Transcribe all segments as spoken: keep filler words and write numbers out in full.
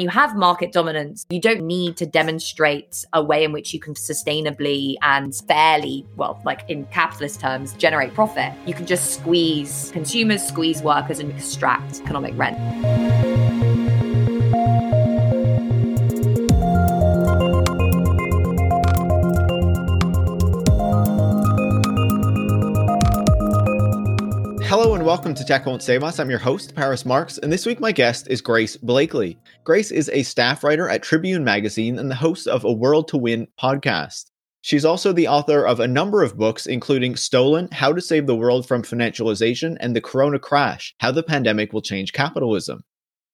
you have market dominance, you don't need to demonstrate a way in which you can sustainably and fairly, well, like in capitalist terms, generate profit. You can just squeeze consumers, squeeze workers, and extract economic rent. Hello and welcome to Tech Won't Save Us. I'm your host, Paris Marx, and this week my guest is Grace Blakely. Grace is a staff writer at Tribune Magazine and the host of a World to Win podcast. She's also the author of a number of books, including Stolen, How to Save the World from Financialization, and The Corona Crash, How the Pandemic Will Change Capitalism.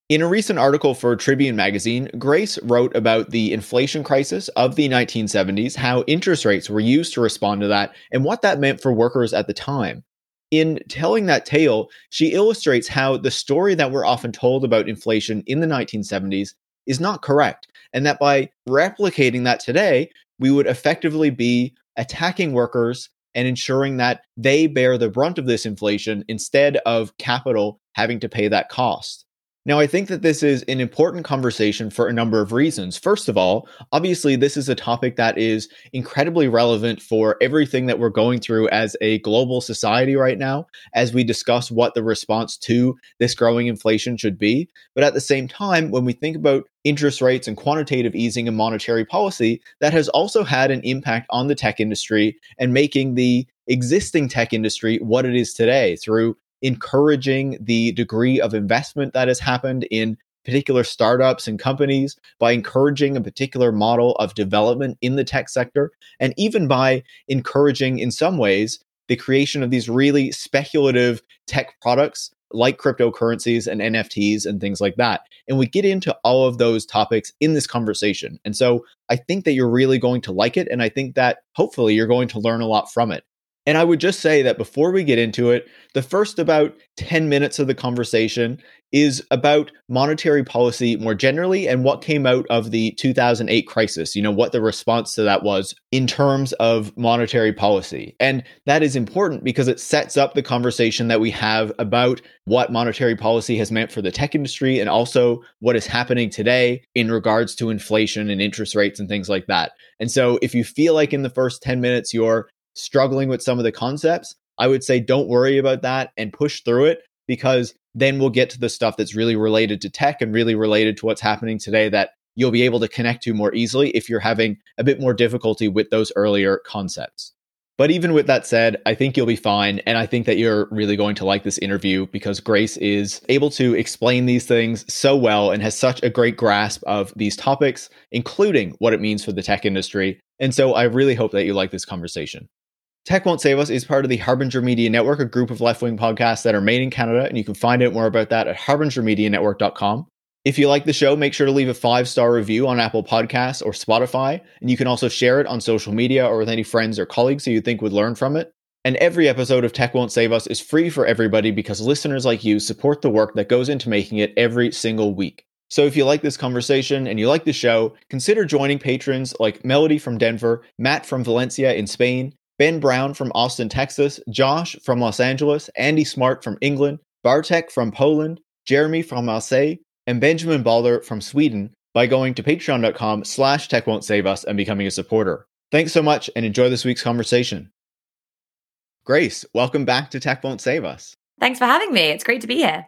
In a recent article for Tribune Magazine, Grace wrote about the inflation crisis of the nineteen seventies, how interest rates were used to respond to that, and what that meant for workers at the time. In telling that tale, she illustrates how the story that we're often told about inflation in the nineteen seventies is not correct, and that by replicating that today, we would effectively be attacking workers and ensuring that they bear the brunt of this inflation instead of capital having to pay that cost. Now, I think that this is an important conversation for a number of reasons. First of all, obviously, this is a topic that is incredibly relevant for everything that we're going through as a global society right now, as we discuss what the response to this growing inflation should be. But at the same time, when we think about interest rates and quantitative easing and monetary policy, that has also had an impact on the tech industry and making the existing tech industry what it is today through encouraging the degree of investment that has happened in particular startups and companies, by encouraging a particular model of development in the tech sector, and even by encouraging, in some ways, the creation of these really speculative tech products like cryptocurrencies and N F Ts and things like that. And we get into all of those topics in this conversation. And so I think that you're really going to like it. And I think that hopefully you're going to learn a lot from it. And I would just say that before we get into it, the first about ten minutes of the conversation is about monetary policy more generally and what came out of the two thousand eight crisis, you know, what the response to that was in terms of monetary policy. And that is important because it sets up the conversation that we have about what monetary policy has meant for the tech industry and also what is happening today in regards to inflation and interest rates and things like that. And so if you feel like in the first ten minutes you're struggling with some of the concepts, I would say don't worry about that and push through it, because then we'll get to the stuff that's really related to tech and really related to what's happening today that you'll be able to connect to more easily if you're having a bit more difficulty with those earlier concepts. But even with that said, I think you'll be fine. And I think that you're really going to like this interview because Grace is able to explain these things so well and has such a great grasp of these topics, including what it means for the tech industry. And so I really hope that you like this conversation. Tech Won't Save Us is part of the Harbinger Media Network, a group of left-wing podcasts that are made in Canada, and you can find out more about that at harbinger media network dot com. If you like the show, make sure to leave a five-star review on Apple Podcasts or Spotify, and you can also share it on social media or with any friends or colleagues who you think would learn from it. And every episode of Tech Won't Save Us is free for everybody because listeners like you support the work that goes into making it every single week. So if you like this conversation and you like the show, consider joining patrons like Melody from Denver, Matt from Valencia in Spain, Ben Brown from Austin, Texas, Josh from Los Angeles, Andy Smart from England, Bartek from Poland, Jeremy from Marseille, and Benjamin Balder from Sweden by going to patreon.com slash tech won't save us and becoming a supporter. Thanks so much and enjoy this week's conversation. Grace, welcome back to Tech Won't Save Us. Thanks for having me. It's great to be here.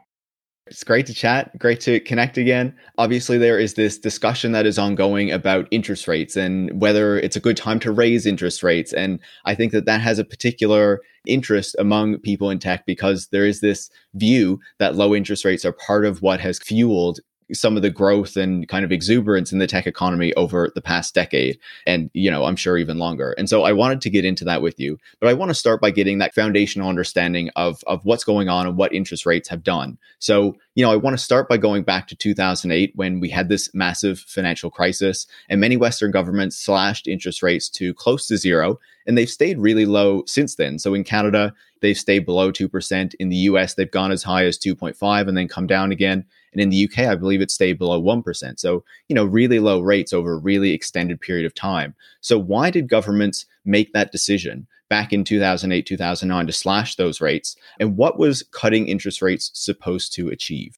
It's great to chat. Great to connect again. Obviously, there is this discussion that is ongoing about interest rates and whether it's a good time to raise interest rates. And I think that that has a particular interest among people in tech because there is this view that low interest rates are part of what has fueled some of the growth and kind of exuberance in the tech economy over the past decade. And, you know, I'm sure even longer. And so I wanted to get into that with you, but I want to start by getting that foundational understanding of, of what's going on and what interest rates have done. So, you know, I want to start by going back to two thousand eight when we had this massive financial crisis and many Western governments slashed interest rates to close to zero. And they've stayed really low since then. So in Canada, they've stayed below two percent. In the U S, they've gone as high as two point five and then come down again. And in the U K, I believe it stayed below one percent. So, you know, really low rates over a really extended period of time. So why did governments make that decision back in two thousand eight, two thousand nine to slash those rates? And what was cutting interest rates supposed to achieve?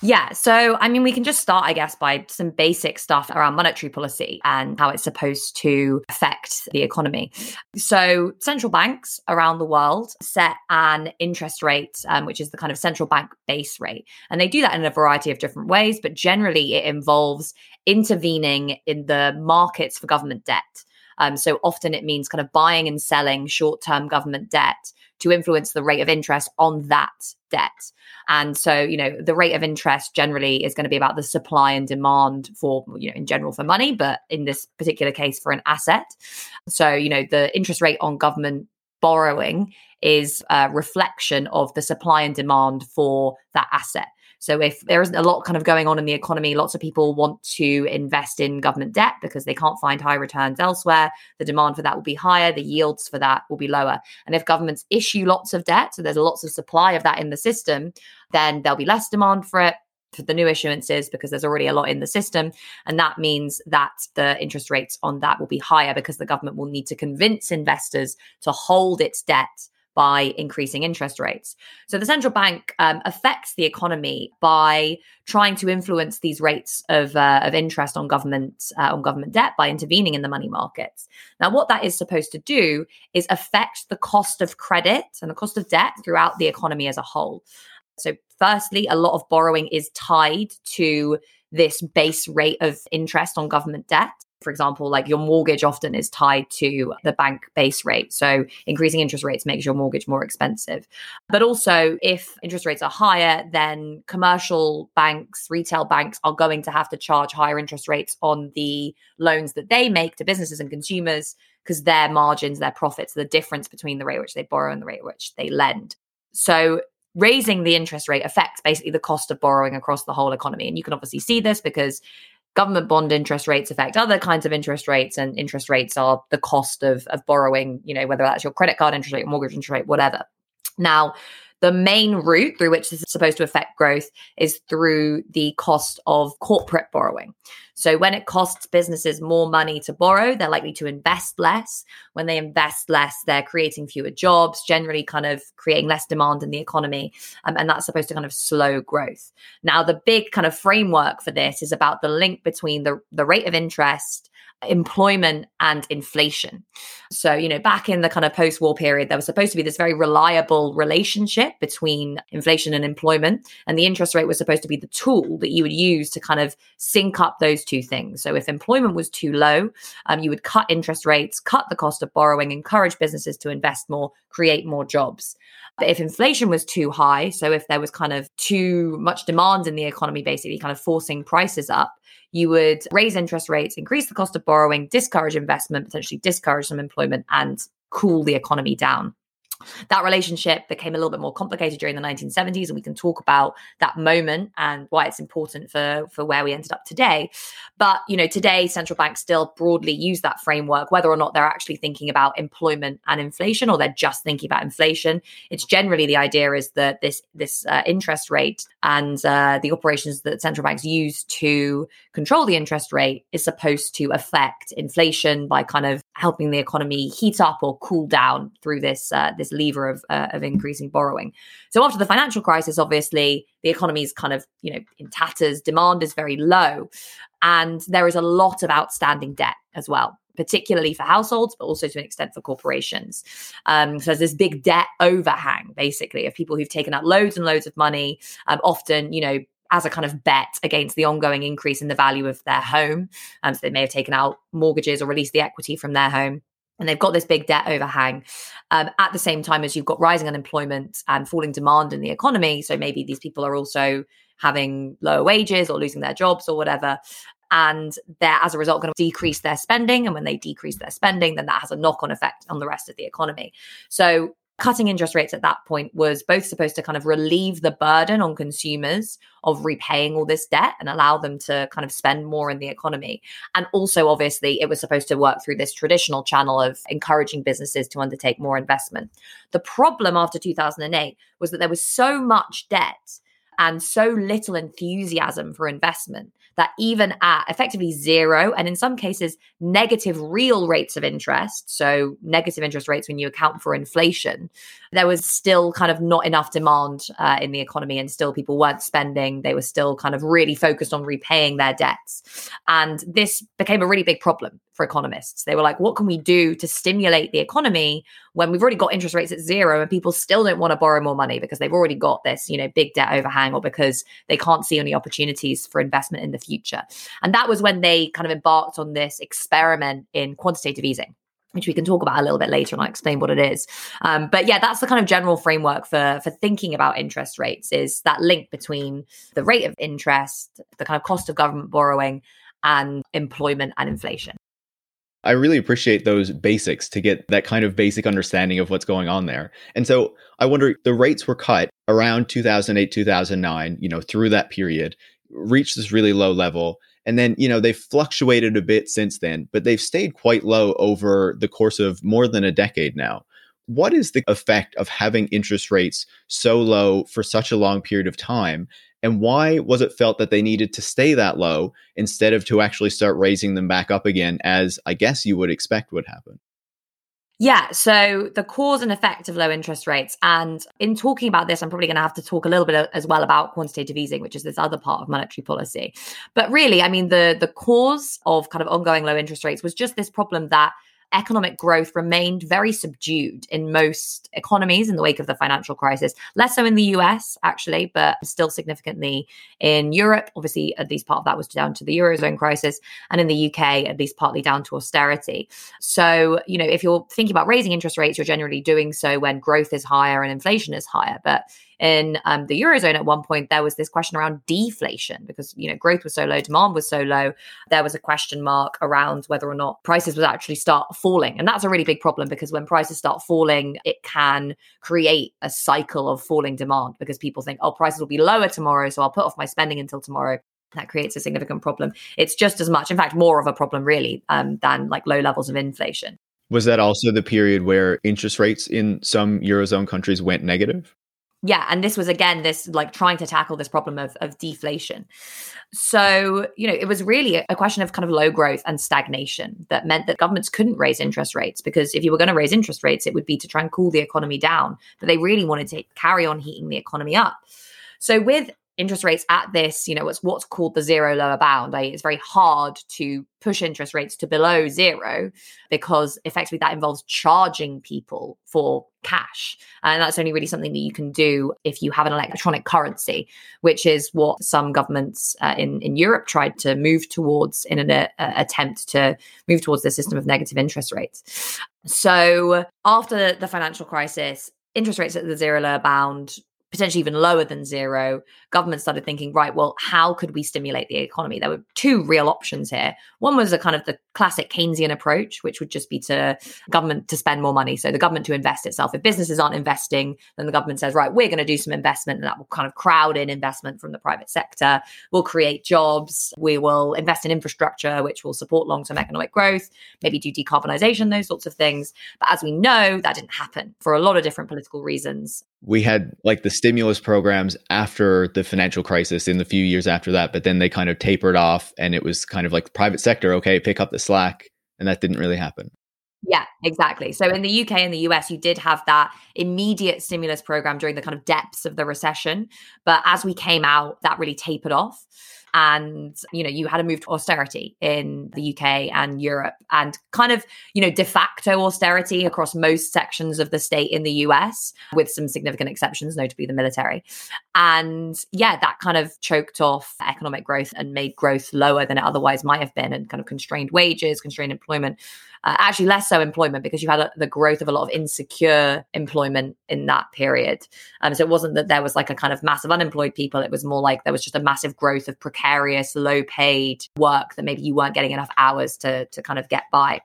Yeah. So, I mean, we can just start, I guess, by some basic stuff around monetary policy and how it's supposed to affect the economy. So central banks around the world set an interest rate, um, which is the kind of central bank base rate. And they do that in a variety of different ways, but generally it involves intervening in the markets for government debt. Um, so often it means kind of buying and selling short-term government debt to influence the rate of interest on that debt. And so, you know, the rate of interest generally is going to be about the supply and demand for, you know, in general for money, but in this particular case for an asset. So, you know, the interest rate on government borrowing is a reflection of the supply and demand for that asset. So if there isn't a lot kind of going on in the economy, lots of people want to invest in government debt because they can't find high returns elsewhere. The demand for that will be higher. The yields for that will be lower. And if governments issue lots of debt, so there's lots of supply of that in the system, then there'll be less demand for it, for the new issuances, because there's already a lot in the system. And that means that the interest rates on that will be higher because the government will need to convince investors to hold its debt by increasing interest rates. So the central bank um, affects the economy by trying to influence these rates of uh, of interest on government uh, on government debt by intervening in the money markets. Now, what that is supposed to do is affect the cost of credit and the cost of debt throughout the economy as a whole. So firstly, a lot of borrowing is tied to this base rate of interest on government debt. For example, like your mortgage often is tied to the bank base rate. So increasing interest rates makes your mortgage more expensive. But also if interest rates are higher, then commercial banks, retail banks are going to have to charge higher interest rates on the loans that they make to businesses and consumers because their margins, their profits, the difference between the rate at which they borrow and the rate at which they lend. So raising the interest rate affects basically the cost of borrowing across the whole economy. And you can obviously see this because government bond interest rates affect other kinds of interest rates, and interest rates are the cost of, of borrowing, you know, whether that's your credit card interest rate, mortgage interest rate, whatever. Now, the main route through which this is supposed to affect growth is through the cost of corporate borrowing. So when it costs businesses more money to borrow, they're likely to invest less. When they invest less, they're creating fewer jobs, generally kind of creating less demand in the economy. Um, and that's supposed to kind of slow growth. Now, the big kind of framework for this is about the link between the, the rate of interest, employment, and inflation. So, you know, back in the kind of post-war period, there was supposed to be this very reliable relationship between inflation and employment. And the interest rate was supposed to be the tool that you would use to kind of sync up those two things. So if employment was too low, um, you would cut interest rates, cut the cost of borrowing, encourage businesses to invest more, create more jobs. But if inflation was too high, so if there was kind of too much demand in the economy, basically kind of forcing prices up, you would raise interest rates, increase the cost of borrowing, discourage investment, potentially discourage some employment, and cool the economy down. That relationship became a little bit more complicated during the nineteen seventies, and we can talk about that moment and why it's important for, for where we ended up today. But, you know, today, central banks still broadly use that framework, whether or not they're actually thinking about employment and inflation, or they're just thinking about inflation. It's generally the idea is that this, this uh, interest rate and uh, the operations that central banks use to control the interest rate is supposed to affect inflation by kind of helping the economy heat up or cool down through this uh, this lever of uh, of increasing borrowing. So after the financial crisis, obviously, the economy is kind of, you know, in tatters, demand is very low, and there is a lot of outstanding debt as well, particularly for households, but also to an extent for corporations. Um, so there's this big debt overhang, basically, of people who've taken out loads and loads of money, um, often, you know, as a kind of bet against the ongoing increase in the value of their home. Um, so they may have taken out mortgages or released the equity from their home. And they've got this big debt overhang um, at the same time as you've got rising unemployment and falling demand in the economy. So maybe these people are also having lower wages or losing their jobs or whatever. And they're, as a result, going to decrease their spending. And when they decrease their spending, then that has a knock-on effect on the rest of the economy. So cutting interest rates at that point was both supposed to kind of relieve the burden on consumers of repaying all this debt and allow them to kind of spend more in the economy. And also, obviously, it was supposed to work through this traditional channel of encouraging businesses to undertake more investment. The problem after two thousand eight was that there was so much debt and so little enthusiasm for investment that even at effectively zero, and in some cases, negative real rates of interest, so negative interest rates when you account for inflation, there was still kind of not enough demand uh, in the economy, and still people weren't spending. They were still kind of really focused on repaying their debts. And this became a really big problem for economists. They were like, what can we do to stimulate the economy when we've already got interest rates at zero and people still don't want to borrow more money because they've already got this, you know, big debt overhang, or because they can't see any opportunities for investment in the future. And that was when they kind of embarked on this experiment in quantitative easing, which we can talk about a little bit later, and I'll explain what it is. Um, but yeah, that's the kind of general framework for, for thinking about interest rates, is that link between the rate of interest, the kind of cost of government borrowing, and employment and inflation. I really appreciate those basics to get that kind of basic understanding of what's going on there. And so I wonder, the rates were cut around two thousand eight, two thousand nine, you know, through that period, reached this really low level. And then, you know, they've fluctuated a bit since then, but they've stayed quite low over the course of more than a decade now. What is the effect of having interest rates so low for such a long period of time? And why was it felt that they needed to stay that low instead of to actually start raising them back up again, as I guess you would expect would happen? Yeah, so the cause and effect of low interest rates. And in talking about this, I'm probably going to have to talk a little bit as well about quantitative easing, which is this other part of monetary policy. But really, I mean, the, the cause of kind of ongoing low interest rates was just this problem that economic growth remained very subdued in most economies in the wake of the financial crisis, less so in the U S, actually, but still significantly in Europe. Obviously, at least part of that was down to the Eurozone crisis, and in the U K, at least partly down to austerity. So, you know, if you're thinking about raising interest rates, you're generally doing so when growth is higher and inflation is higher. But in um, the Eurozone at one point, there was this question around deflation because, you know, growth was so low, demand was so low. There was a question mark around whether or not prices would actually start falling. And that's a really big problem because when prices start falling, it can create a cycle of falling demand because people think, oh, prices will be lower tomorrow, so I'll put off my spending until tomorrow. That creates a significant problem. It's just as much, in fact, more of a problem really um, than like low levels of inflation. Was that also the period where interest rates in some Eurozone countries went negative? Yeah. And this was, again, this like trying to tackle this problem of, of deflation. So, you know, it was really a question of kind of low growth and stagnation that meant that governments couldn't raise interest rates, because if you were going to raise interest rates, it would be to try and cool the economy down. But they really wanted to carry on heating the economy up. So with interest rates at this, you know, it's what's called the zero lower bound. I, it's very hard to push interest rates to below zero because effectively that involves charging people for cash. And that's only really something that you can do if you have an electronic currency, which is what some governments uh, in, in Europe tried to move towards in an a, a attempt to move towards the system of negative interest rates. So after the financial crisis, interest rates at the zero lower bound, potentially even lower than zero, governments started thinking, right, well, how could we stimulate the economy? There were two real options here. One was a kind of the classic Keynesian approach, which would just be to government to spend more money. So the government to invest itself. If businesses aren't investing, then the government says, right, we're going to do some investment, and that will kind of crowd in investment from the private sector. We'll create jobs. We will invest in infrastructure, which will support long-term economic growth, maybe do decarbonization, those sorts of things. But as we know, that didn't happen for a lot of different political reasons. We had like the stimulus programs after the financial crisis in the few years after that, but then they kind of tapered off, and it was kind of like the private sector, okay, pick up the slack. And that didn't really happen. Yeah, exactly. So in the U K and the U S, you did have that immediate stimulus program during the kind of depths of the recession. But as we came out, that really tapered off. And, you know, you had a move to austerity in the U K and Europe, and kind of, you know, de facto austerity across most sections of the state in the U S, with some significant exceptions, notably the military. And yeah, that kind of choked off economic growth and made growth lower than it otherwise might have been, and kind of constrained wages, constrained employment. Uh, actually, less so employment, because you had a, the growth of a lot of insecure employment in that period. Um, so it wasn't that there was like a kind of massive unemployed people. It was more like there was just a massive growth of precarious, low-paid work that maybe you weren't getting enough hours to, to kind of get by.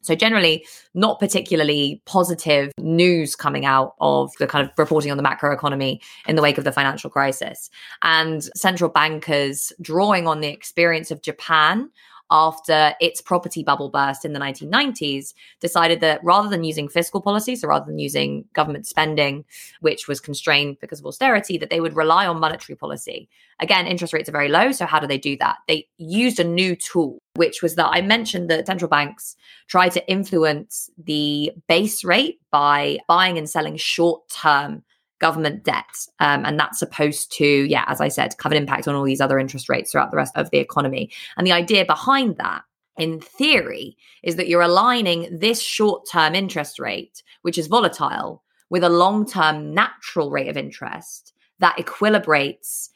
So generally, not particularly positive news coming out of the kind of reporting on the macroeconomy in the wake of the financial crisis. And central bankers, drawing on the experience of Japan after its property bubble burst in the nineteen nineties, decided that rather than using fiscal policy, so rather than using government spending, which was constrained because of austerity, that they would rely on monetary policy. Again, interest rates are very low, so how do they do that? They used a new tool, which was that I mentioned that central banks try to influence the base rate by buying and selling short-term government debt. Um, and that's supposed to, yeah, as I said, have an impact on all these other interest rates throughout the rest of the economy. And the idea behind that, in theory, is that you're aligning this short-term interest rate, which is volatile, with a long-term natural rate of interest that equilibrates,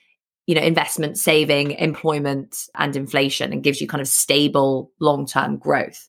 you know, investment, saving, employment, and inflation, and gives you kind of stable long-term growth.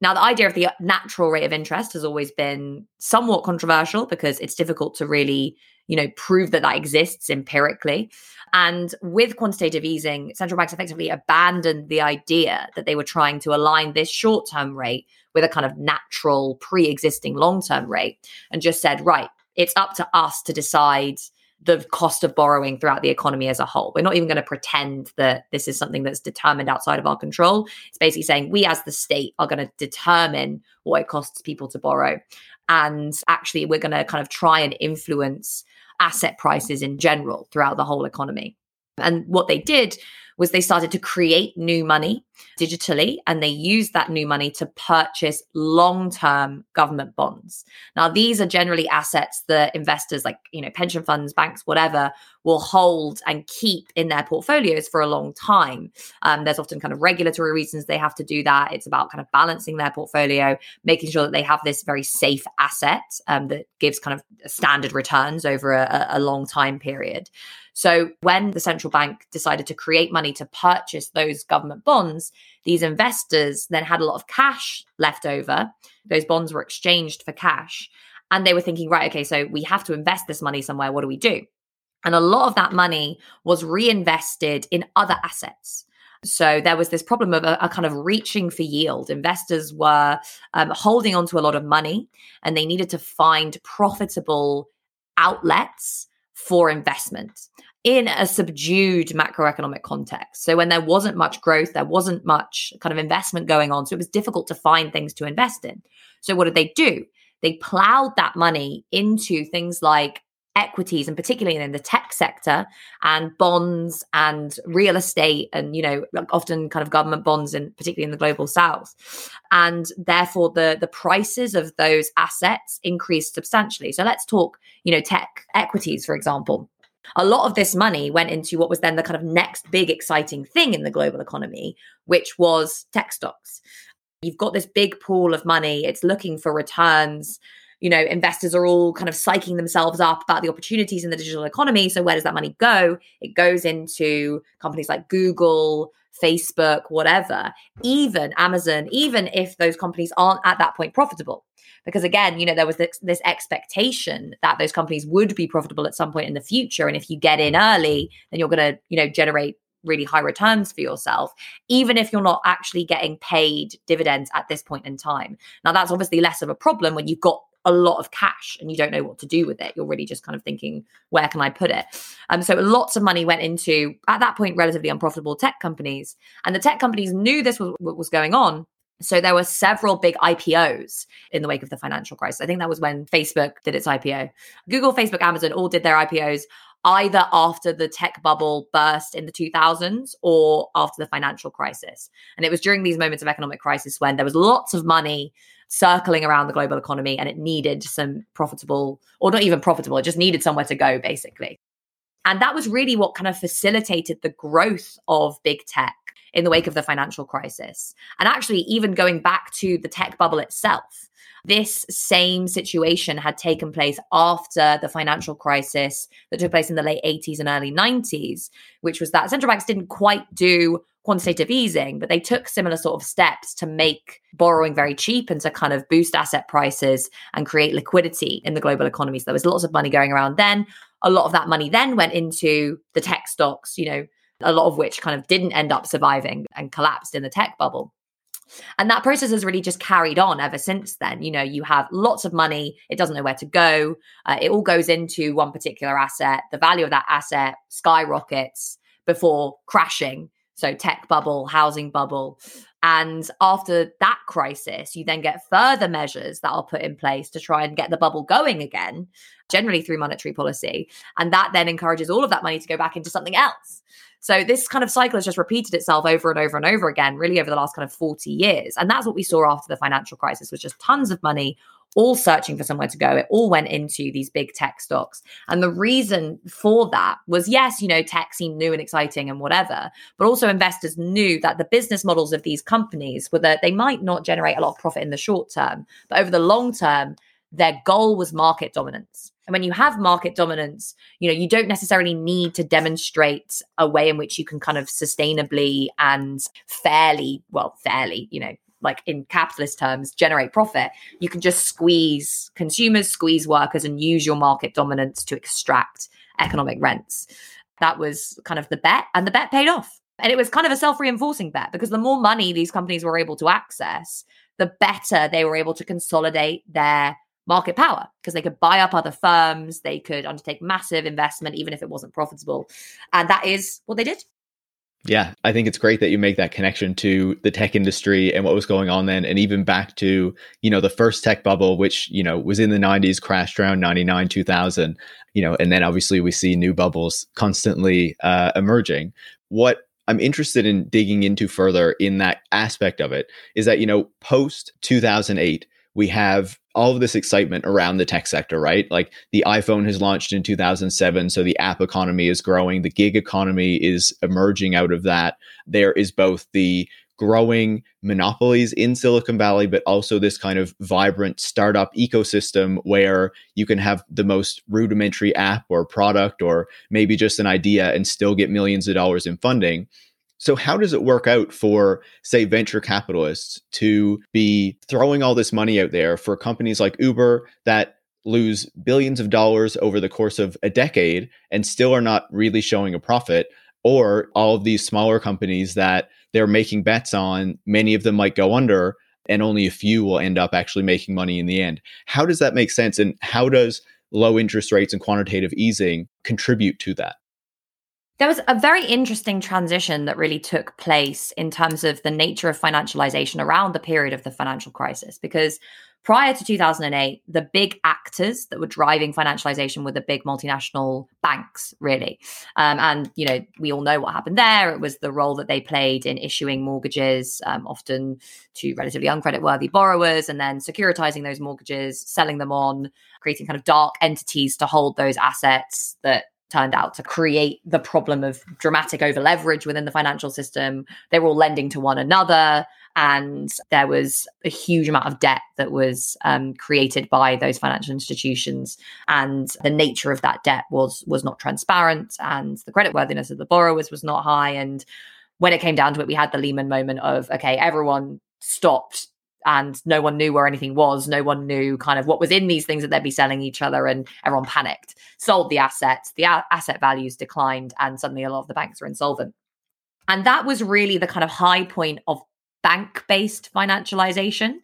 Now, the idea of the natural rate of interest has always been somewhat controversial because it's difficult to really, you know, prove that that exists empirically. And with quantitative easing, central banks effectively abandoned the idea that they were trying to align this short-term rate with a kind of natural pre-existing long-term rate and just said, right, it's up to us to decide the cost of borrowing throughout the economy as a whole. We're not even going to pretend that this is something that's determined outside of our control. It's basically saying we as the state are going to determine what it costs people to borrow. And actually, we're going to kind of try and influence asset prices in general throughout the whole economy. And what they did was they started to create new money digitally, and they used that new money to purchase long-term government bonds. Now, these are generally assets that investors like, you know, pension funds, banks, whatever, will hold and keep in their portfolios for a long time. Um, there's often kind of regulatory reasons they have to do that. It's about kind of balancing their portfolio, making sure that they have this very safe asset um, that gives kind of standard returns over a, a long time period. So when the central bank decided to create money to purchase those government bonds, these investors then had a lot of cash left over. Those bonds were exchanged for cash. And they were thinking, right, okay, so we have to invest this money somewhere. What do we do? And a lot of that money was reinvested in other assets. So there was this problem of a, a kind of reaching for yield. Investors were um, holding onto a lot of money, and they needed to find profitable outlets for investment in a subdued macroeconomic context. So when there wasn't much growth, there wasn't much kind of investment going on. So it was difficult to find things to invest in. So what did they do? They plowed that money into things like equities, and particularly in the tech sector, and bonds and real estate, and, you know, often kind of government bonds, and particularly in the global south. And therefore the the prices of those assets increased substantially. So let's talk, you know, tech equities, for example. A lot of this money went into what was then the kind of next big exciting thing in the global economy, which was tech stocks. You've got this big pool of money. It's looking for returns. You know, investors are all kind of psyching themselves up about the opportunities in the digital economy. So where does that money go? It goes into companies like Google, Facebook, whatever, even Amazon, even if those companies aren't at that point profitable. Because again, you know, there was this, this expectation that those companies would be profitable at some point in the future. And if you get in early, then you're going to, you know, generate really high returns for yourself, even if you're not actually getting paid dividends at this point in time. Now, that's obviously less of a problem when you've got a lot of cash and you don't know what to do with it. You're really just kind of thinking, where can I put it? Um, so lots of money went into, at that point, relatively unprofitable tech companies. And the tech companies knew this was what was going on. So there were several big I P Os in the wake of the financial crisis. I think that was when Facebook did its I P O. Google, Facebook, Amazon all did their I P Os either after the tech bubble burst in the two thousands or after the financial crisis. And it was during these moments of economic crisis when there was lots of money circling around the global economy, and it needed some profitable, or not even profitable, it just needed somewhere to go, basically. And that was really what kind of facilitated the growth of big tech in the wake of the financial crisis. And actually, even going back to the tech bubble itself, this same situation had taken place after the financial crisis that took place in the late eighties and early nineties, which was that central banks didn't quite do quantitative easing, but they took similar sort of steps to make borrowing very cheap and to kind of boost asset prices and create liquidity in the global economy. So there was lots of money going around then. A lot of that money then went into the tech stocks, you know, a lot of which kind of didn't end up surviving and collapsed in the tech bubble. And that process has really just carried on ever since then. You know, you have lots of money. It doesn't know where to go. Uh, it all goes into one particular asset. The value of that asset skyrockets before crashing So tech bubble, housing bubble. And after that crisis, you then get further measures that are put in place to try and get the bubble going again, generally through monetary policy. And that then encourages all of that money to go back into something else. So this kind of cycle has just repeated itself over and over and over again, really over the last kind of forty years. And that's what we saw after the financial crisis, was just tons of money all searching for somewhere to go. It all went into these big tech stocks. And the reason for that was, yes, you know, tech seemed new and exciting and whatever, but also investors knew that the business models of these companies were that they might not generate a lot of profit in the short term, but over the long term, their goal was market dominance. And when you have market dominance, you know, you don't necessarily need to demonstrate a way in which you can kind of sustainably and fairly, well, fairly, you know, like in capitalist terms, generate profit. You can just squeeze consumers, squeeze workers, and use your market dominance to extract economic rents. That was kind of the bet, and the bet paid off. And it was kind of a self-reinforcing bet, because the more money these companies were able to access, the better they were able to consolidate their market power, because they could buy up other firms, they could undertake massive investment, even if it wasn't profitable. And that is what they did. Yeah, I think it's great that you make that connection to the tech industry and what was going on then, and even back to, you know, the first tech bubble, which, you know, was in the nineties, crashed around ninety-nine, two thousand, you know, and then obviously we see new bubbles constantly uh, emerging. What I'm interested in digging into further in that aspect of it is that, you know, post two thousand eight, we have all of this excitement around the tech sector, right? Like the iPhone has launched in two thousand seven. So the app economy is growing. The gig economy is emerging out of that. There is both the growing monopolies in Silicon Valley, but also this kind of vibrant startup ecosystem where you can have the most rudimentary app or product or maybe just an idea and still get millions of dollars in funding. So how does it work out for, say, venture capitalists to be throwing all this money out there for companies like Uber that lose billions of dollars over the course of a decade and still are not really showing a profit, or all of these smaller companies that they're making bets on, many of them might go under, and only a few will end up actually making money in the end? How does that make sense? And how does low interest rates and quantitative easing contribute to that? There was a very interesting transition that really took place in terms of the nature of financialization around the period of the financial crisis, because prior to two thousand eight, the big actors that were driving financialization were the big multinational banks, really. Um, and, you know, we all know what happened there. It was the role that they played in issuing mortgages, um, often to relatively uncreditworthy borrowers, and then securitizing those mortgages, selling them on, creating kind of dark entities to hold those assets that turned out to create the problem of dramatic overleverage within the financial system. They were all lending to one another, and there was a huge amount of debt that was um, created by those financial institutions. And the nature of that debt was was not transparent, and the creditworthiness of the borrowers was not high. And when it came down to it, we had the Lehman moment of, okay, everyone stopped, and no one knew where anything was. No one knew kind of what was in these things that they'd be selling each other. And everyone panicked, sold the assets. The a- asset values declined, and suddenly a lot of the banks were insolvent. And that was really the kind of high point of bank-based financialization,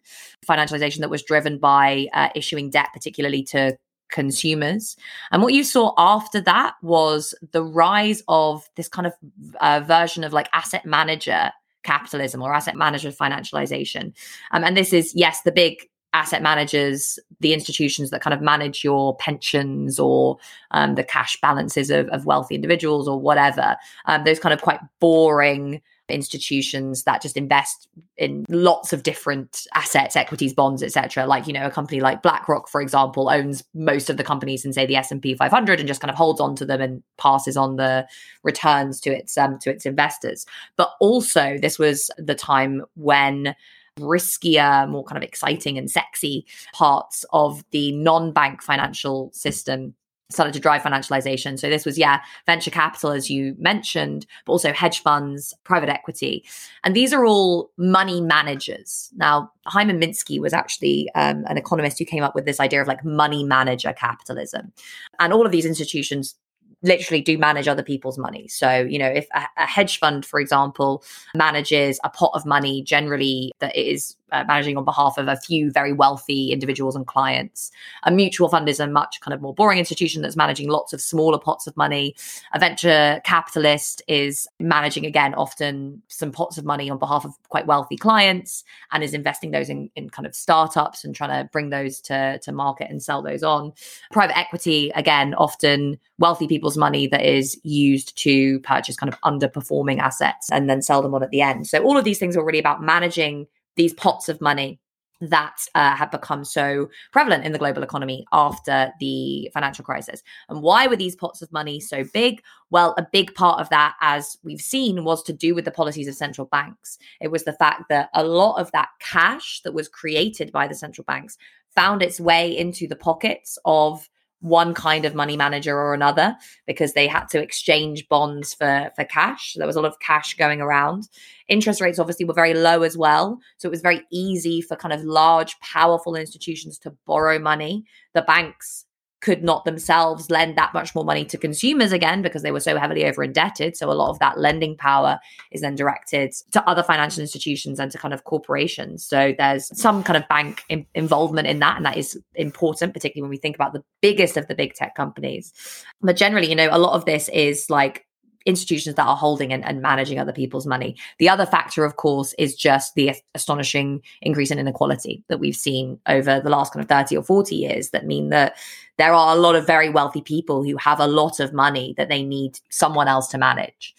financialization that was driven by uh, issuing debt, particularly to consumers. And what you saw after that was the rise of this kind of uh, version of like asset manager capitalism or asset manager financialization. Um, and this is, yes, the big asset managers, the institutions that kind of manage your pensions or um, the cash balances of, of wealthy individuals or whatever, um, those kind of quite boring institutions that just invest in lots of different assets, equities, bonds, et cetera. Like, you know, a company like BlackRock, for example, owns most of the companies in, say, the S and P five hundred, and just kind of holds on to them and passes on the returns to its um, to its investors. But also, this was the time when riskier, more kind of exciting and sexy parts of the non-bank financial system started to drive financialization. So this was, yeah, venture capital, as you mentioned, but also hedge funds, private equity. And these are all money managers. Now, Hyman Minsky was actually um, an economist who came up with this idea of like money manager capitalism. And all of these institutions literally do manage other people's money. So, you know, if a, a hedge fund, for example, manages a pot of money generally that is uh, managing on behalf of a few very wealthy individuals and clients. A mutual fund is a much kind of more boring institution that's managing lots of smaller pots of money. A venture capitalist is managing, again, often some pots of money on behalf of quite wealthy clients and is investing those in, in kind of startups and trying to bring those to, to market and sell those on. Private equity, again, often wealthy people's money that is used to purchase kind of underperforming assets and then sell them on at the end. So all of these things are really about managing these pots of money that uh, have become so prevalent in the global economy after the financial crisis. And why were these pots of money so big? Well, a big part of that, as we've seen, was to do with the policies of central banks. It was the fact that a lot of that cash that was created by the central banks found its way into the pockets of one kind of money manager or another, because they had to exchange bonds for, for cash. There was a lot of cash going around. Interest rates obviously were very low as well. So it was very easy for kind of large, powerful institutions to borrow money. The banks could not themselves lend that much more money to consumers again, because they were so heavily over indebted. So a lot of that lending power is then directed to other financial institutions and to kind of corporations. So there's some kind of bank in- involvement in that. And that is important, particularly when we think about the biggest of the big tech companies. But generally, you know, a lot of this is like institutions that are holding and, and managing other people's money. The other factor, of course, is just the astonishing increase in inequality that we've seen over the last kind of thirty or forty years, that mean that there are a lot of very wealthy people who have a lot of money that they need someone else to manage.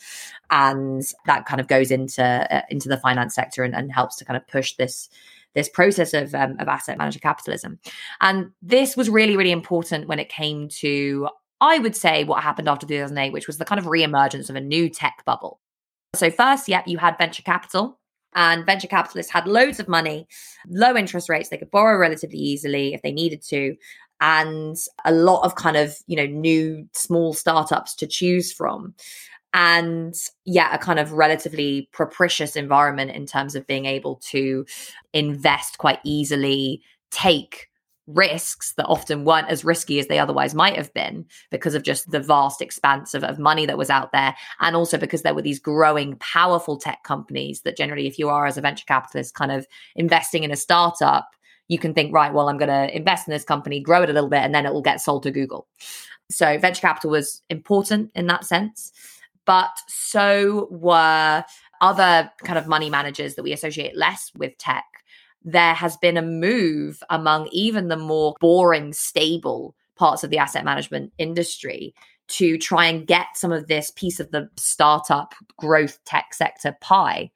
And that kind of goes into uh, into the finance sector and, and helps to kind of push this this process of, um, of asset manager capitalism. And this was really, really important when it came to, I would say, what happened after two thousand eight, which was the kind of reemergence of a new tech bubble. So first, yep, you had venture capital, and venture capitalists had loads of money, low interest rates, they could borrow relatively easily if they needed to, and a lot of kind of, you know, new small startups to choose from. And yeah, a kind of relatively propitious environment in terms of being able to invest quite easily, take risks that often weren't as risky as they otherwise might have been, because of just the vast expanse of, of money that was out there. And also because there were these growing powerful tech companies that generally, if you are as a venture capitalist kind of investing in a startup, you can think, right, well, I'm going to invest in this company, grow it a little bit, and then it will get sold to Google. So venture capital was important in that sense. But so were other kind of money managers that we associate less with tech. There has been a move among even the more boring, stable parts of the asset management industry to try and get some of this piece of the startup growth tech sector pie,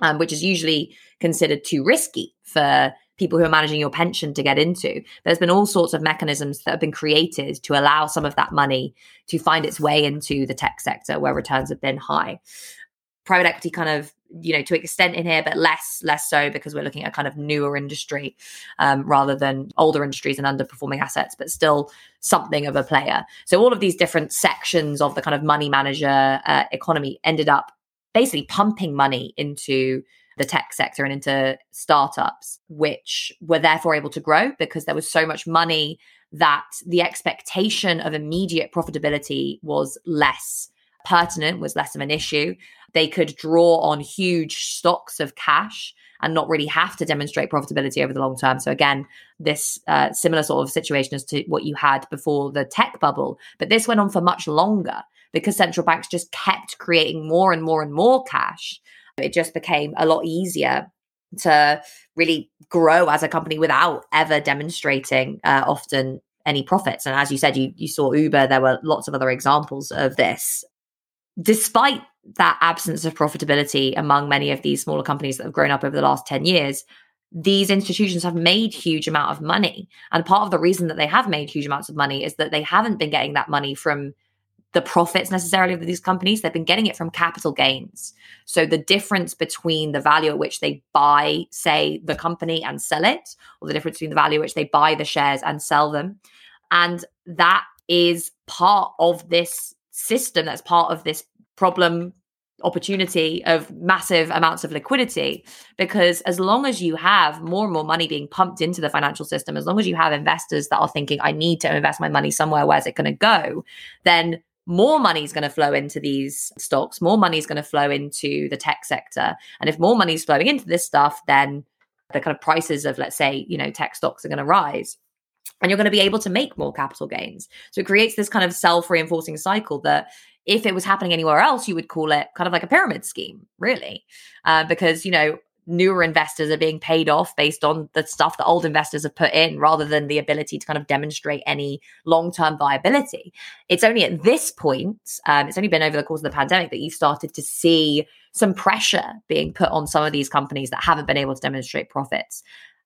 um, which is usually considered too risky for people who are managing your pension to get into. There's been all sorts of mechanisms that have been created to allow some of that money to find its way into the tech sector where returns have been high. Private equity kind of, you know, to an extent in here, but less, less so, because we're looking at kind of newer industry um, rather than older industries and underperforming assets, but still something of a player. So all of these different sections of the kind of money manager uh, economy ended up basically pumping money into the tech sector and into startups, which were therefore able to grow because there was so much money that the expectation of immediate profitability was less pertinent, was less of an issue. They could draw on huge stocks of cash and not really have to demonstrate profitability over the long term. So again, this uh, similar sort of situation as to what you had before the tech bubble, but this went on for much longer because central banks just kept creating more and more and more cash. It just became a lot easier to really grow as a company without ever demonstrating uh, often any profits. And as you said, you, you saw Uber, there were lots of other examples of this. Despite that absence of profitability among many of these smaller companies that have grown up over the last ten years, these institutions have made huge amount of money. And part of the reason that they have made huge amounts of money is that they haven't been getting that money from the profits necessarily of these companies. They've been getting it from capital gains. So the difference between the value at which they buy, say, the company and sell it, or the difference between the value at which they buy the shares and sell them. And that is part of this system. That's part of this problem, opportunity of massive amounts of liquidity, because as long as you have more and more money being pumped into the financial system, as long as you have investors that are thinking, I need to invest my money somewhere, where's it going to go? Then more money is going to flow into these stocks, more money is going to flow into the tech sector. And if more money is flowing into this stuff, then the kind of prices of, let's say, you know, tech stocks are going to rise, and you're going to be able to make more capital gains. So it creates this kind of self-reinforcing cycle that if it was happening anywhere else, you would call it kind of like a pyramid scheme, really, uh, because, you know, newer investors are being paid off based on the stuff that old investors have put in rather than the ability to kind of demonstrate any long-term viability. It's only at this point, um, it's only been over the course of the pandemic that you've started to see some pressure being put on some of these companies that haven't been able to demonstrate profits,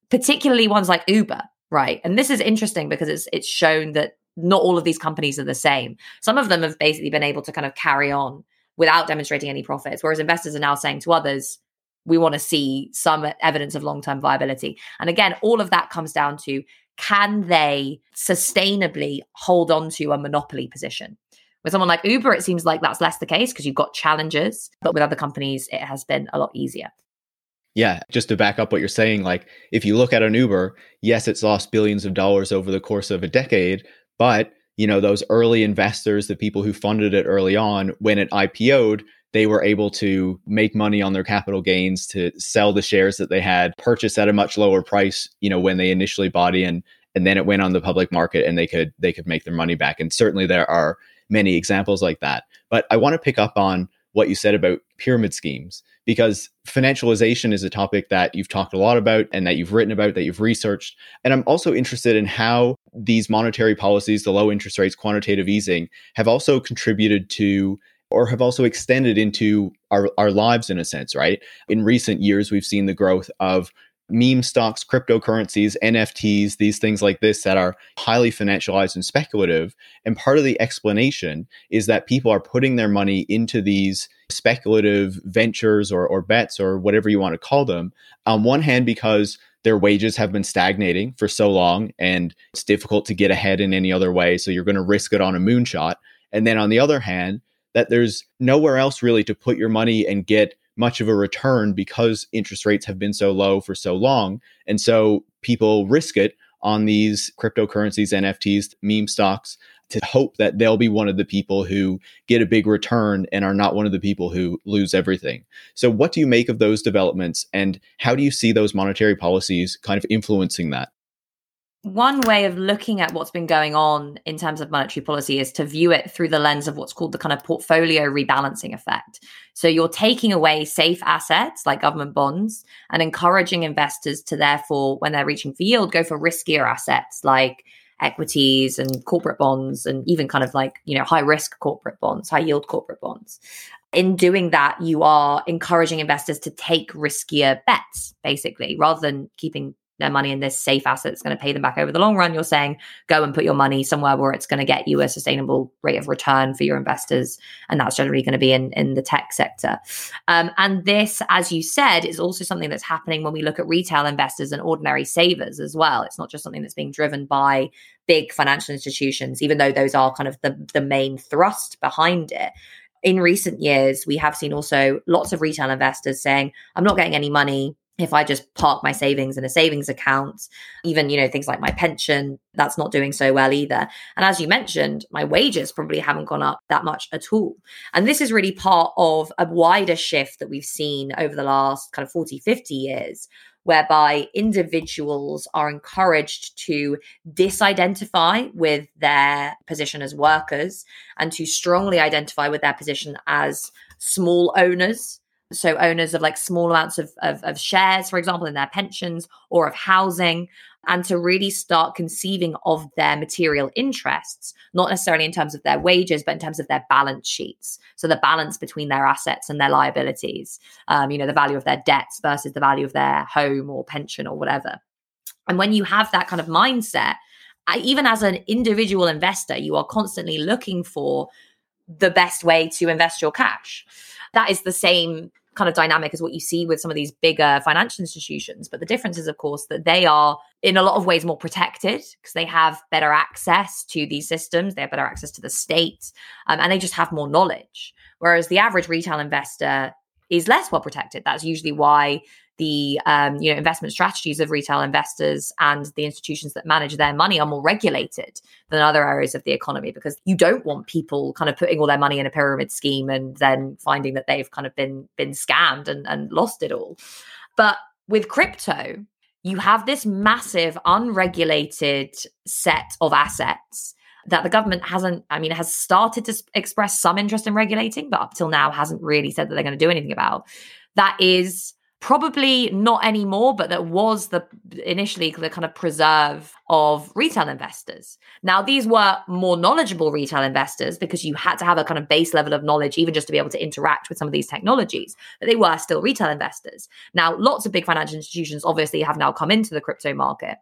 particularly ones like Uber, right? And this is interesting because it's it's shown that not all of these companies are the same. Some of them have basically been able to kind of carry on without demonstrating any profits, whereas investors are now saying to others, we want to see some evidence of long-term viability. And again, all of that comes down to, can they sustainably hold on to a monopoly position? With someone like Uber, it seems like that's less the case because you've got challengers, but with other companies, it has been a lot easier. Yeah, just to back up what you're saying, like if you look at an Uber, yes, it's lost billions of dollars over the course of a decade, but you know, those early investors, the people who funded it early on, when it I P O'd, they were able to make money on their capital gains to sell the shares that they had purchased at a much lower price, you know, when they initially bought in, and then it went on the public market and they could they could make their money back. And certainly there are many examples like that. But I want to pick up on what you said about pyramid schemes, because financialization is a topic that you've talked a lot about and that you've written about, that you've researched. And I'm also interested in how these monetary policies, the low interest rates, quantitative easing, have also contributed to or have also extended into our, our lives in a sense, right? In recent years, we've seen the growth of meme stocks, cryptocurrencies, N F Ts, these things like this that are highly financialized and speculative. And part of the explanation is that people are putting their money into these speculative ventures or, or bets or whatever you want to call them. On one hand, because their wages have been stagnating for so long and it's difficult to get ahead in any other way. So you're going to risk it on a moonshot. And then on the other hand, that there's nowhere else really to put your money and get much of a return because interest rates have been so low for so long. And so people risk it on these cryptocurrencies, N F Ts, meme stocks, to hope that they'll be one of the people who get a big return and are not one of the people who lose everything. So what do you make of those developments, and how do you see those monetary policies kind of influencing that? One way of looking at what's been going on in terms of monetary policy is to view it through the lens of what's called the kind of portfolio rebalancing effect. So you're taking away safe assets like government bonds and encouraging investors to therefore, when they're reaching for yield, go for riskier assets like equities and corporate bonds, and even kind of like, you know, high risk corporate bonds, high yield corporate bonds. In doing that, you are encouraging investors to take riskier bets, basically, rather than keeping their money in this safe asset that's going to pay them back over the long run. You're saying, go and put your money somewhere where it's going to get you a sustainable rate of return for your investors. And that's generally going to be in, in the tech sector. Um, and this, as you said, is also something that's happening when we look at retail investors and ordinary savers as well. It's not just something that's being driven by big financial institutions, even though those are kind of the, the main thrust behind it. In recent years, we have seen also lots of retail investors saying, I'm not getting any money if I just park my savings in a savings account. Even, you know, things like my pension, that's not doing so well either. And as you mentioned, my wages probably haven't gone up that much at all. And this is really part of a wider shift that we've seen over the last kind of forty, fifty years, whereby individuals are encouraged to disidentify with their position as workers and to strongly identify with their position as small owners. So owners of like small amounts of, of, of shares, for example, in their pensions or of housing, and to really start conceiving of their material interests, not necessarily in terms of their wages, but in terms of their balance sheets. So the balance between their assets and their liabilities, um, you know, the value of their debts versus the value of their home or pension or whatever. And when you have that kind of mindset, even as an individual investor, you are constantly looking for the best way to invest your cash. That is the same kind of dynamic as what you see with some of these bigger financial institutions. But the difference is, of course, that they are in a lot of ways more protected because they have better access to these systems. They have better access to the state, um, and they just have more knowledge. Whereas the average retail investor is less well protected. That's usually why the um, you know, investment strategies of retail investors and the institutions that manage their money are more regulated than other areas of the economy, because you don't want people kind of putting all their money in a pyramid scheme and then finding that they've kind of been been scammed and, and lost it all. But with crypto, you have this massive unregulated set of assets that the government hasn't, I mean, has started to express some interest in regulating, but up till now hasn't really said that they're going to do anything about. That is probably not anymore, but that was the initially the kind of preserve of retail investors. Now, these were more knowledgeable retail investors because you had to have a kind of base level of knowledge even just to be able to interact with some of these technologies, but they were still retail investors. Now, lots of big financial institutions obviously have now come into the crypto market,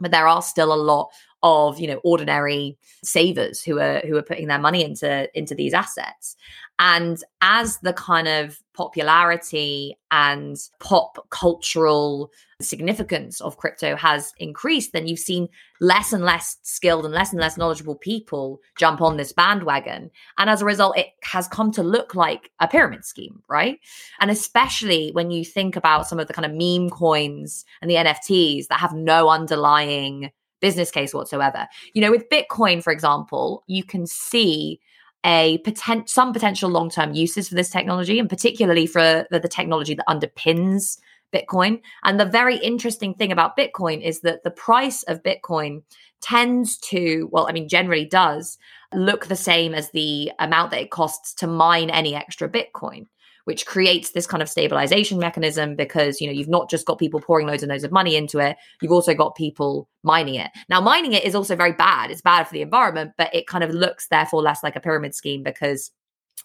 but there are still a lot of, you know, ordinary savers who are who are putting their money into, into these assets. And as the kind of popularity and pop cultural significance of crypto has increased, then you've seen less and less skilled and less and less knowledgeable people jump on this bandwagon. And as a result, it has come to look like a pyramid scheme, right? And especially when you think about some of the kind of meme coins and the N F Ts that have no underlying business case whatsoever. You know, with Bitcoin, for example, you can see a potent, some potential long-term uses for this technology, and particularly for the, the technology that underpins Bitcoin. And the very interesting thing about Bitcoin is that the price of Bitcoin tends to, well, I mean, generally does look the same as the amount that it costs to mine any extra Bitcoin, which creates this kind of stabilization mechanism because, you know, you've not just got people pouring loads and loads of money into it, you've also got people mining it. Now, mining it is also very bad. It's bad for the environment, but it kind of looks therefore less like a pyramid scheme because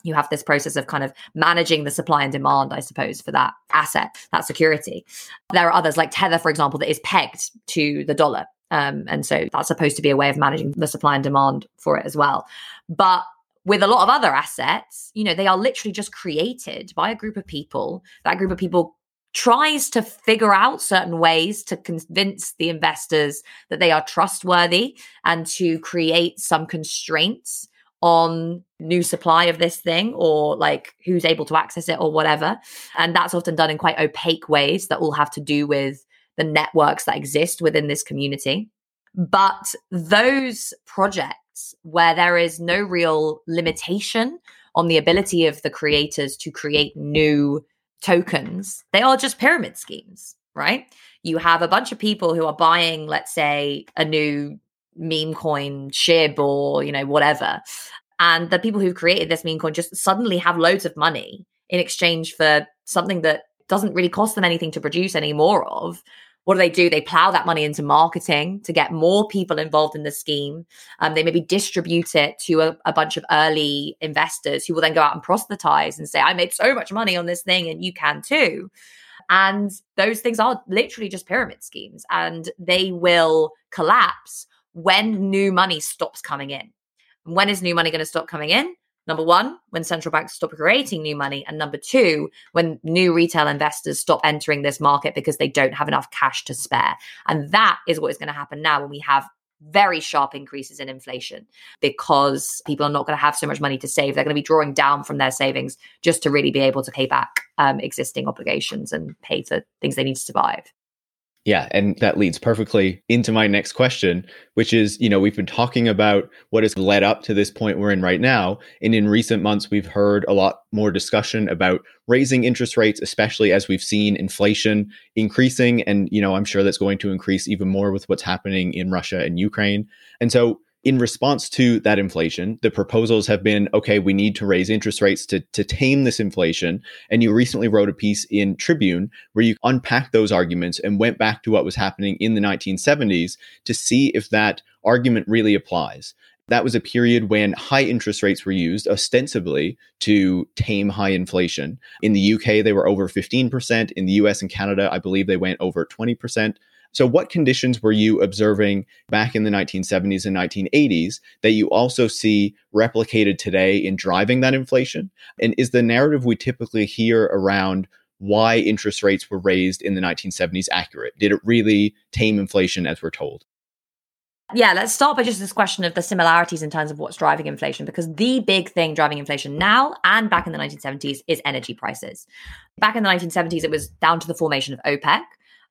you have this process of kind of managing the supply and demand, I suppose, for that asset, that security. There are others like Tether, for example, that is pegged to the dollar. Um, and so that's supposed to be a way of managing the supply and demand for it as well. But with a lot of other assets, you know, they are literally just created by a group of people. That group of people tries to figure out certain ways to convince the investors that they are trustworthy and to create some constraints on new supply of this thing or like who's able to access it or whatever. And that's often done in quite opaque ways that all have to do with the networks that exist within this community. But those projects where there is no real limitation on the ability of the creators to create new tokens, they are just pyramid schemes, right? You have a bunch of people who are buying, let's say, a new meme coin, Shib, or, you know, whatever. And the people who've created this meme coin just suddenly have loads of money in exchange for something that doesn't really cost them anything to produce any more of. What do they do? They plow that money into marketing to get more people involved in the scheme. Um, they maybe distribute it to a, a bunch of early investors who will then go out and proselytize and say, I made so much money on this thing and you can too. And those things are literally just pyramid schemes, and they will collapse when new money stops coming in. And when is new money going to stop coming in? Number one, when central banks stop creating new money. And number two, when new retail investors stop entering this market because they don't have enough cash to spare. And that is what is going to happen now when we have very sharp increases in inflation, because people are not going to have so much money to save. They're going to be drawing down from their savings just to really be able to pay back um, existing obligations and pay for things they need to survive. Yeah. And that leads perfectly into my next question, which is, you know, we've been talking about what has led up to this point we're in right now. And in recent months, we've heard a lot more discussion about raising interest rates, especially as we've seen inflation increasing. And, you know, I'm sure that's going to increase even more with what's happening in Russia and Ukraine. And so in response to that inflation, the proposals have been, okay, we need to raise interest rates to, to tame this inflation. And you recently wrote a piece in Tribune where you unpacked those arguments and went back to what was happening in the nineteen seventies to see if that argument really applies. That was a period when high interest rates were used ostensibly to tame high inflation. In the U K, they were over fifteen percent. In the U S and Canada, I believe they went over twenty percent. So what conditions were you observing back in the nineteen seventies and nineteen eighties that you also see replicated today in driving that inflation? And is the narrative we typically hear around why interest rates were raised in the nineteen seventies accurate? Did it really tame inflation as we're told? Yeah, let's start by just this question of the similarities in terms of what's driving inflation, because the big thing driving inflation now and back in the nineteen seventies is energy prices. Back in the nineteen seventies, it was down to the formation of OPEC,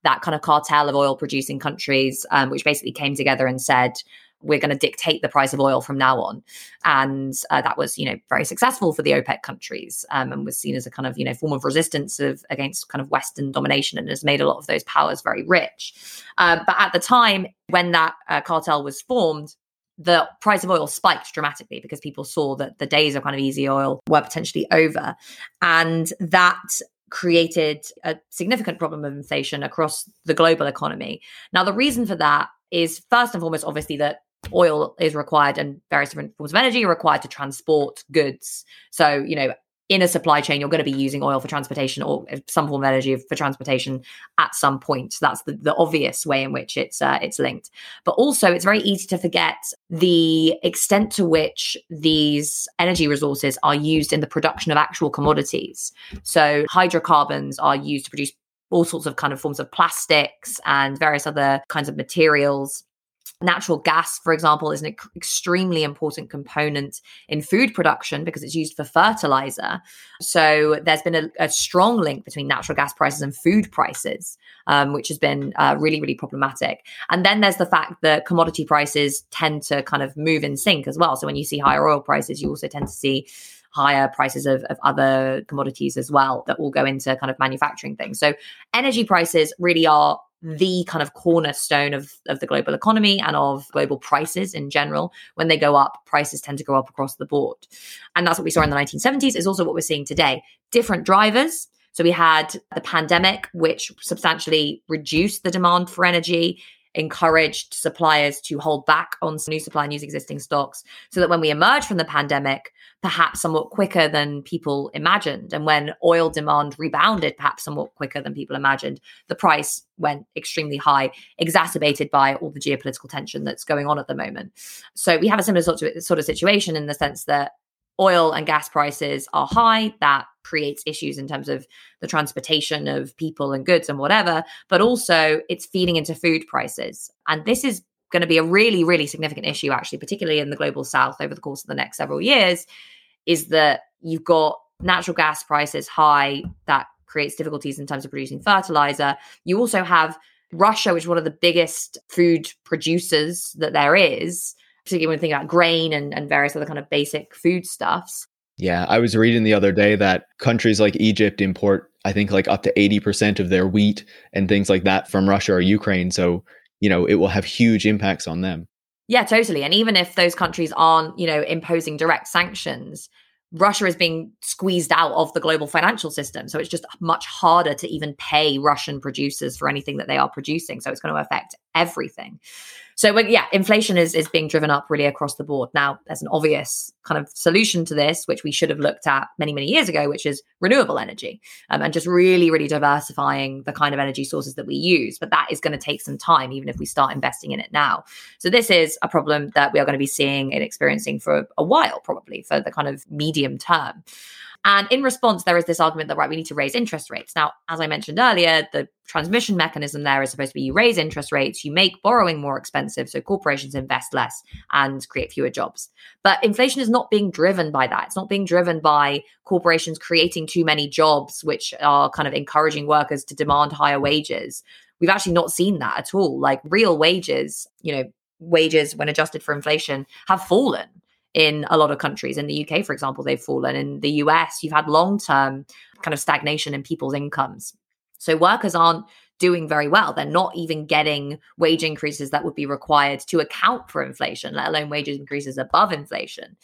that kind of cartel of oil producing countries, um, which basically came together and said, we're going to dictate the price of oil from now on. And uh, that was, you know, very successful for the OPEC countries um, and was seen as a kind of, you know, form of resistance of against kind of Western domination, and has made a lot of those powers very rich. Uh, but at the time when that uh, cartel was formed, the price of oil spiked dramatically because people saw that the days of kind of easy oil were potentially over. And that created a significant problem of inflation across the global economy. Now, the reason for that is first and foremost, obviously, that oil is required and various different forms of energy are required to transport goods. So, you know, in a supply chain, you're going to be using oil for transportation or some form of energy for transportation at some point. So that's the, the obvious way in which it's uh, it's linked. But also, it's very easy to forget the extent to which these energy resources are used in the production of actual commodities. So hydrocarbons are used to produce all sorts of kind of forms of plastics and various other kinds of materials. Natural gas, for example, is an ex- extremely important component in food production because it's used for fertilizer. So there's been a, a strong link between natural gas prices and food prices, um, which has been uh, really, really problematic. And then there's the fact that commodity prices tend to kind of move in sync as well. So when you see higher oil prices, you also tend to see higher prices of, of other commodities as well that all go into kind of manufacturing things. So energy prices really are the kind of cornerstone of, of the global economy and of global prices in general. When they go up, prices tend to go up across the board. And that's what we saw in the nineteen seventies. It's also what we're seeing today. Different drivers. So we had the pandemic, which substantially reduced the demand for energy, encouraged suppliers to hold back on new supply and use existing stocks, so that when we emerge from the pandemic, perhaps somewhat quicker than people imagined, and when oil demand rebounded, perhaps somewhat quicker than people imagined, the price went extremely high, exacerbated by all the geopolitical tension that's going on at the moment. So we have a similar sort of, sort of situation in the sense that oil and gas prices are high. That creates issues in terms of the transportation of people and goods and whatever, but also it's feeding into food prices. And this is going to be a really, really significant issue, actually, particularly in the global south over the course of the next several years, is that you've got natural gas prices high. That creates difficulties in terms of producing fertilizer. You also have Russia, which is one of the biggest food producers that there is, particularly when you think about grain and, and various other kind of basic foodstuffs. Yeah, I was reading the other day that countries like Egypt import, I think, like up to eighty percent of their wheat and things like that from Russia or Ukraine. So, you know, it will have huge impacts on them. Yeah, totally. And even if those countries aren't, you know, imposing direct sanctions, Russia is being squeezed out of the global financial system. So it's just much harder to even pay Russian producers for anything that they are producing. So it's going to affect everything. So yeah, inflation is, is being driven up really across the board. Now, there's an obvious kind of solution to this, which we should have looked at many, many years ago, which is renewable energy um, and just really, really diversifying the kind of energy sources that we use. But that is going to take some time, even if we start investing in it now. So this is a problem that we are going to be seeing and experiencing for a while, probably for the kind of medium term. And in response, there is this argument that, right, we need to raise interest rates. Now, as I mentioned earlier, the transmission mechanism there is supposed to be you raise interest rates, you make borrowing more expensive, so corporations invest less and create fewer jobs. But inflation is not being driven by that. It's not being driven by corporations creating too many jobs, which are kind of encouraging workers to demand higher wages. We've actually not seen that at all. Like real wages, you know, wages when adjusted for inflation have fallen. In a lot of countries, in the U K, for example, they've fallen. In the U S, you've had long-term kind of stagnation in people's incomes. So workers aren't doing very well. They're not even getting wage increases that would be required to account for inflation, let alone wage increases above inflation.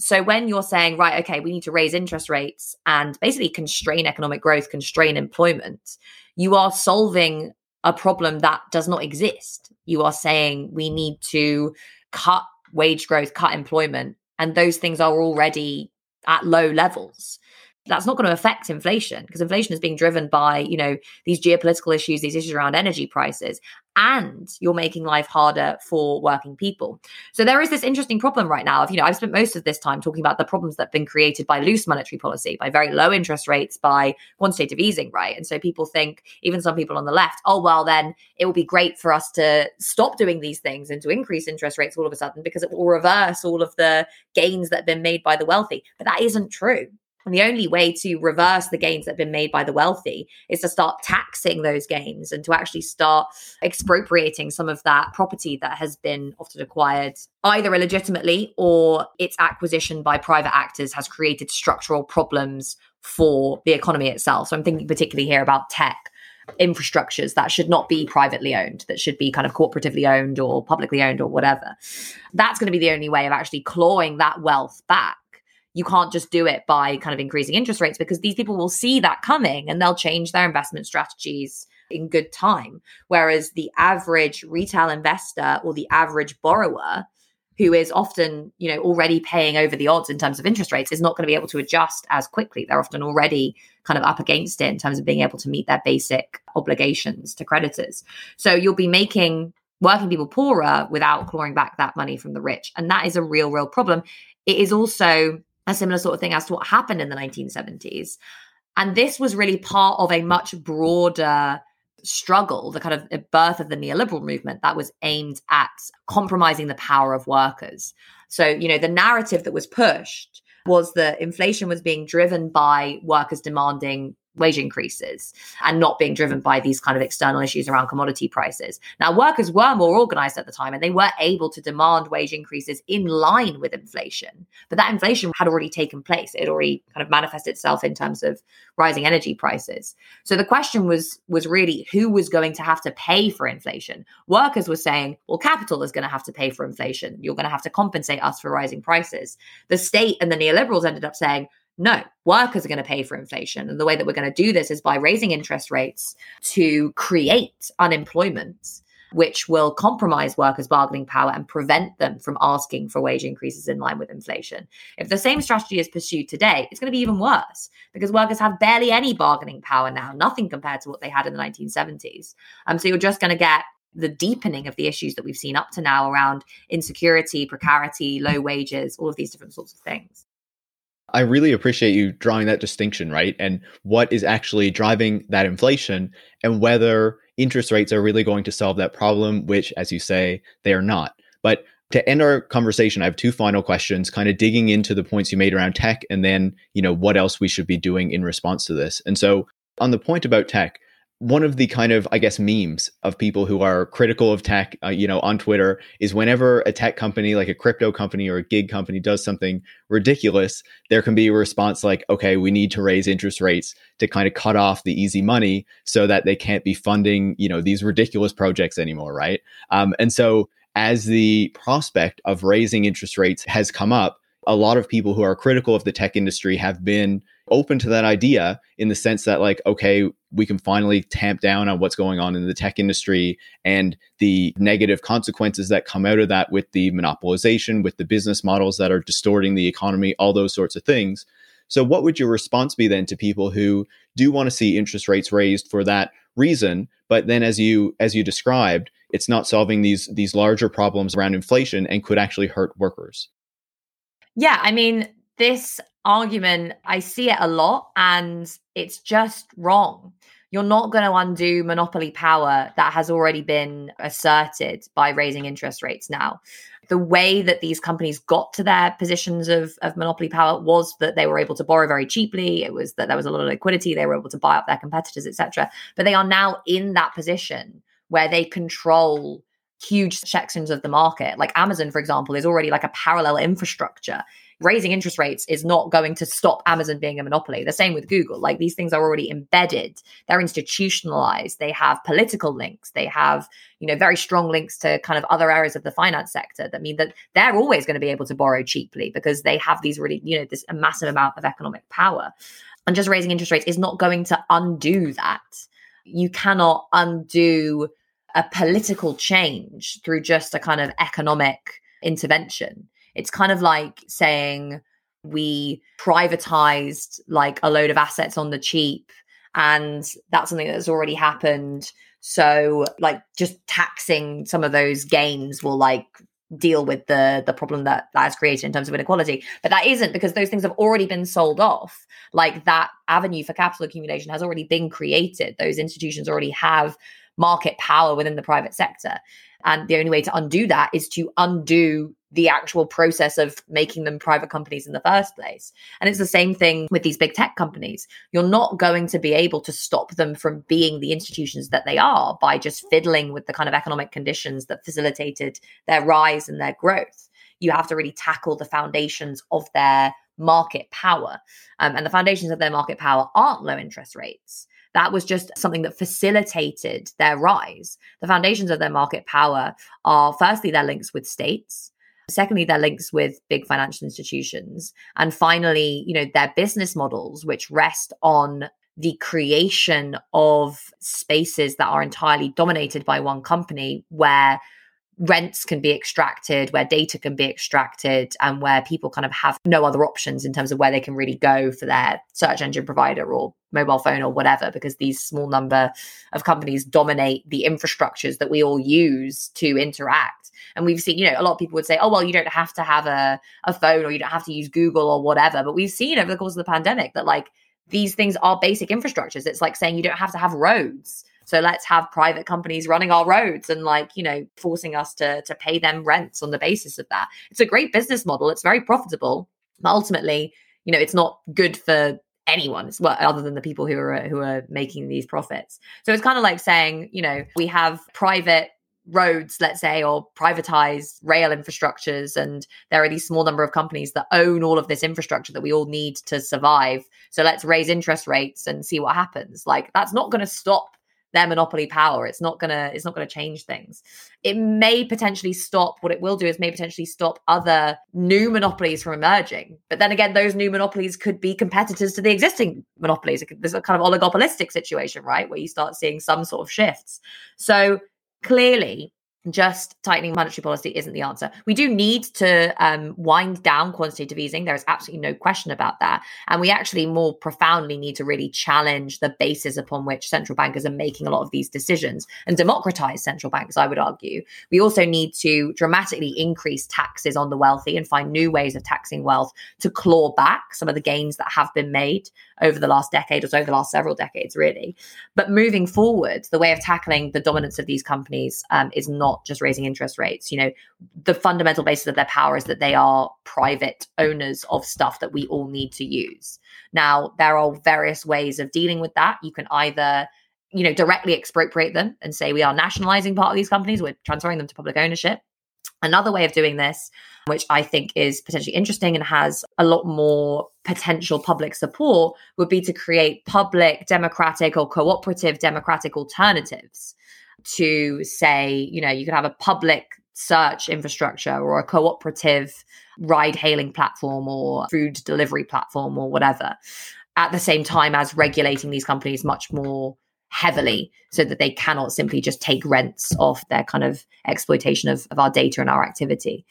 So when you're saying, right, okay, we need to raise interest rates and basically constrain economic growth, constrain employment, you are solving a problem that does not exist. You are saying we need to cut wage growth, cut employment, and those things are already at low levels. That's not going to affect inflation because inflation is being driven by, you know, these geopolitical issues, these issues around energy prices, and you're making life harder for working people. So there is this interesting problem right now of, you know, I've spent most of this time talking about the problems that have been created by loose monetary policy, by very low interest rates, by quantitative easing, right? And so people think, even some people on the left, oh, well, then it will be great for us to stop doing these things and to increase interest rates all of a sudden because it will reverse all of the gains that have been made by the wealthy. But that isn't true. And the only way to reverse the gains that have been made by the wealthy is to start taxing those gains and to actually start expropriating some of that property that has been often acquired either illegitimately or its acquisition by private actors has created structural problems for the economy itself. So I'm thinking particularly here about tech infrastructures that should not be privately owned, that should be kind of corporatively owned or publicly owned or whatever. That's going to be the only way of actually clawing that wealth back. You can't just do it by kind of increasing interest rates, because these people will see that coming and they'll change their investment strategies in good time. Whereas the average retail investor or the average borrower, who is often, you know, already paying over the odds in terms of interest rates, is not going to be able to adjust as quickly. They're often already kind of up against it in terms of being able to meet their basic obligations to creditors. So you'll be making working people poorer without clawing back that money from the rich. And that is a real, real problem. It is also a similar sort of thing as to what happened in the nineteen seventies. And this was really part of a much broader struggle, the kind of birth of the neoliberal movement that was aimed at compromising the power of workers. So, you know, the narrative that was pushed was that inflation was being driven by workers demanding wage increases and not being driven by these kind of external issues around commodity prices. Now, workers were more organized at the time and they were able to demand wage increases in line with inflation. But that inflation had already taken place. It already kind of manifested itself in terms of rising energy prices. So the question was, was really who was going to have to pay for inflation? Workers were saying, well, capital is going to have to pay for inflation. You're going to have to compensate us for rising prices. The state and the neoliberals ended up saying, no, workers are going to pay for inflation. And the way that we're going to do this is by raising interest rates to create unemployment, which will compromise workers' bargaining power and prevent them from asking for wage increases in line with inflation. If the same strategy is pursued today, it's going to be even worse because workers have barely any bargaining power now, nothing compared to what they had in the nineteen seventies. Um, so you're just going to get the deepening of the issues that we've seen up to now around insecurity, precarity, low wages, all of these different sorts of things. I really appreciate you drawing that distinction, right? And what is actually driving that inflation and whether interest rates are really going to solve that problem, which, as you say, they are not. But to end our conversation, I have two final questions, kind of digging into the points you made around tech and then, you know, what else we should be doing in response to this. And so on the point about tech, one of the kind of, I guess, memes of people who are critical of tech, uh, you know, on Twitter is whenever a tech company, like a crypto company or a gig company does something ridiculous, there can be a response like, okay, we need to raise interest rates to kind of cut off the easy money so that they can't be funding, you know, these ridiculous projects anymore, right? Um, and so as the prospect of raising interest rates has come up, a lot of people who are critical of the tech industry have been open to that idea in the sense that, like, okay, we can finally tamp down on what's going on in the tech industry and the negative consequences that come out of that with the monopolization, with the business models that are distorting the economy, all those sorts of things. So what would your response be then to people who do want to see interest rates raised for that reason, but then as you as you described, it's not solving these these larger problems around inflation and could actually hurt workers? Yeah, I mean, this argument, I see it a lot, and it's just wrong. You're not going to undo monopoly power that has already been asserted by raising interest rates now. The way that these companies got to their positions of, of monopoly power was that they were able to borrow very cheaply. It was that there was a lot of liquidity. They were able to buy up their competitors, et cetera. But they are now in that position where they control huge sections of the market. Like Amazon, for example, is already like a parallel infrastructure. Raising interest rates is not going to stop Amazon being a monopoly. The same with Google. Like these things are already embedded. They're institutionalized. They have political links. They have, you know, very strong links to kind of other areas of the finance sector that mean that they're always going to be able to borrow cheaply because they have these really, you know, this massive amount of economic power. And just raising interest rates is not going to undo that. You cannot undo a political change through just a kind of economic intervention. It's kind of like saying we privatized like a load of assets on the cheap, and that's something that's already happened. So like just taxing some of those gains will like deal with the the problem that that is created in terms of inequality. But that isn't, because those things have already been sold off. Like that avenue for capital accumulation has already been created. Those institutions already have market power within the private sector. And the only way to undo that is to undo the actual process of making them private companies in the first place. And it's the same thing with these big tech companies. You're not going to be able to stop them from being the institutions that they are by just fiddling with the kind of economic conditions that facilitated their rise and their growth. You have to really tackle the foundations of their market power. Um, and the foundations of their market power aren't low interest rates. That was just something that facilitated their rise. The foundations of their market power are, firstly, their links with states. Secondly, their links with big financial institutions. And finally, you know, their business models, which rest on the creation of spaces that are entirely dominated by one company, where rents can be extracted, where data can be extracted, and where people kind of have no other options in terms of where they can really go for their search engine provider or mobile phone or whatever, because these small number of companies dominate the infrastructures that we all use to interact. And we've seen, you know, a lot of people would say, oh, well, you don't have to have a, a phone, or you don't have to use Google or whatever. But we've seen over the course of the pandemic that, like, these things are basic infrastructures. It's like saying you don't have to have roads. So let's have private companies running our roads and, like, you know, forcing us to, to pay them rents on the basis of that. It's a great business model. It's very profitable. But ultimately, you know, it's not good for anyone, well, other than the people who are who are making these profits. So it's kind of like saying, you know, we have private roads, let's say, or privatized rail infrastructures, and there are these small number of companies that own all of this infrastructure that we all need to survive. So let's raise interest rates and see what happens. Like, that's not going to stop their monopoly power. It's not gonna, it's not gonna change things. It may potentially stop, what it will do is may potentially stop other new monopolies from emerging. But then again, those new monopolies could be competitors to the existing monopolies. There's a kind of oligopolistic situation, right? Where you start seeing some sort of shifts. So clearly, just tightening monetary policy isn't the answer. We do need to um, wind down quantitative easing. There is absolutely no question about that. And we actually more profoundly need to really challenge the basis upon which central bankers are making a lot of these decisions and democratize central banks, I would argue. We also need to dramatically increase taxes on the wealthy and find new ways of taxing wealth to claw back some of the gains that have been made over the last decade or so, over the last several decades, really. But moving forward, the way of tackling the dominance of these companies um, is not just raising interest rates. You know, the fundamental basis of their power is that they are private owners of stuff that we all need to use. Now, there are various ways of dealing with that. You can either, you know, directly expropriate them and say, we are nationalizing part of these companies, we're transferring them to public ownership. Another way of doing this, which I think is potentially interesting and has a lot more potential public support, would be to create public democratic or cooperative democratic alternatives to, say, you know, you could have a public search infrastructure or a cooperative ride hailing platform or food delivery platform or whatever, at the same time as regulating these companies much more heavily so that they cannot simply just take rents off their kind of exploitation of, of our data and our activity.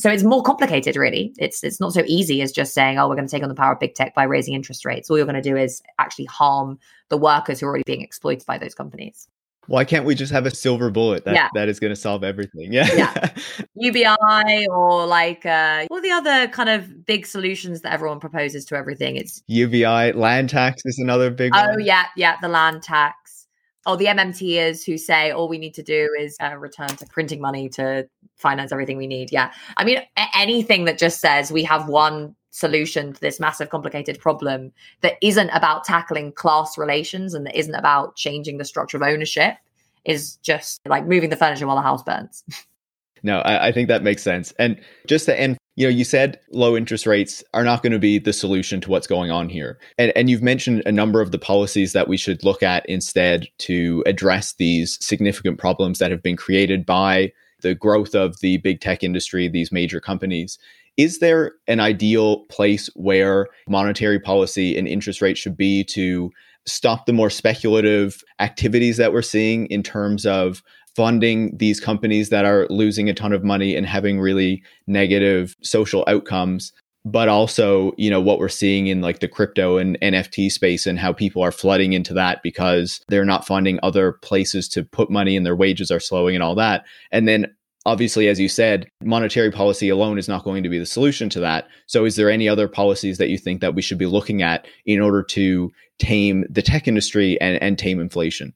So it's more complicated, really. It's it's not so easy as just saying, oh, we're going to take on the power of big tech by raising interest rates. All you're going to do is actually harm the workers who are already being exploited by those companies. Why can't we just have a silver bullet that, yeah. that is going to solve everything? Yeah. yeah. U B I or like uh, all the other kind of big solutions that everyone proposes to everything. It's U B I, land tax is another big oh, one. Oh, yeah. Yeah. The land tax. Or oh, the M M T ers who say all we need to do is uh, return to printing money to finance everything we need. Yeah. I mean, anything that just says we have one solution to this massive complicated problem that isn't about tackling class relations and that isn't about changing the structure of ownership is just like moving the furniture while the house burns. No, I, I think that makes sense. And just to end, you know, you said low interest rates are not going to be the solution to what's going on here. And and you've mentioned a number of the policies that we should look at instead to address these significant problems that have been created by the growth of the big tech industry, these major companies. Is there an ideal place where monetary policy and interest rates should be to stop the more speculative activities that we're seeing in terms of funding these companies that are losing a ton of money and having really negative social outcomes? But also, you know, what we're seeing in like the crypto and N F T space and how people are flooding into that because they're not finding other places to put money and their wages are slowing and all that. And then obviously, as you said, monetary policy alone is not going to be the solution to that. So is there any other policies that you think that we should be looking at in order to tame the tech industry and, and tame inflation?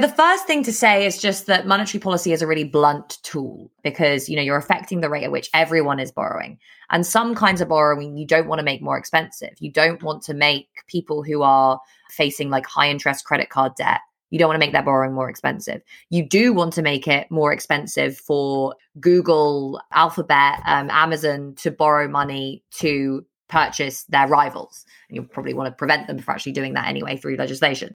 The first thing to say is just that monetary policy is a really blunt tool because, you know, you're affecting the rate at which everyone is borrowing. And some kinds of borrowing you don't want to make more expensive. You don't want to make people who are facing like high interest credit card debt, you don't want to make that borrowing more expensive. You do want to make it more expensive for Google, Alphabet, um, Amazon to borrow money to purchase their rivals. And you'll probably want to prevent them from actually doing that anyway through legislation.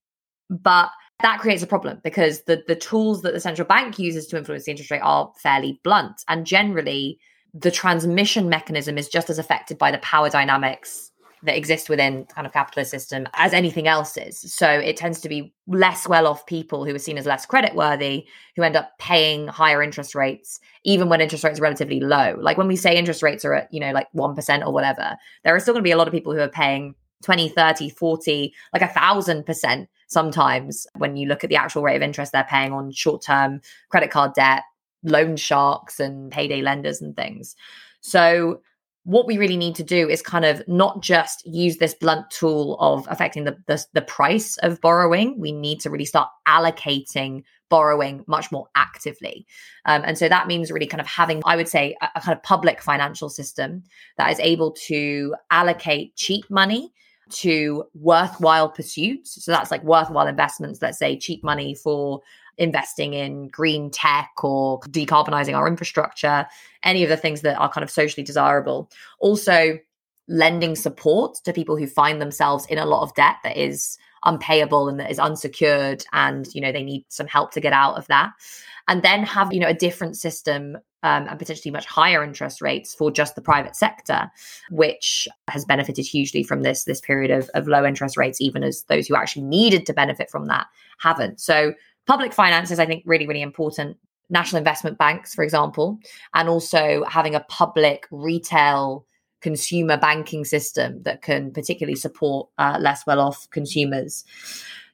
But that creates a problem because the, the tools that the central bank uses to influence the interest rate are fairly blunt. And generally, the transmission mechanism is just as affected by the power dynamics that exist within kind of capitalist system as anything else is. So it tends to be less well-off people who are seen as less creditworthy who end up paying higher interest rates, even when interest rates are relatively low. Like when we say interest rates are at, you know, like one percent or whatever, there are still going to be a lot of people who are paying twenty, thirty, forty, like a thousand percent sometimes when you look at the actual rate of interest they're paying on short-term credit card debt, loan sharks and payday lenders and things. So what we really need to do is kind of not just use this blunt tool of affecting the, the the price of borrowing. We need to really start allocating borrowing much more actively. Um, and so that means really kind of having, I would say, a, a kind of public financial system that is able to allocate cheap money to worthwhile pursuits. So that's like worthwhile investments, let's say cheap money for investing in green tech or decarbonizing our infrastructure, any of the things that are kind of socially desirable. Also, lending support to people who find themselves in a lot of debt that is unpayable and that is unsecured and, you know, they need some help to get out of that. And then have, you know, a different system um, and potentially much higher interest rates for just the private sector, which has benefited hugely from this, this period of, of low interest rates, even as those who actually needed to benefit from that haven't. So public finances, I think, really, really important. National investment banks, for example, and also having a public retail consumer banking system that can particularly support uh, less well-off consumers.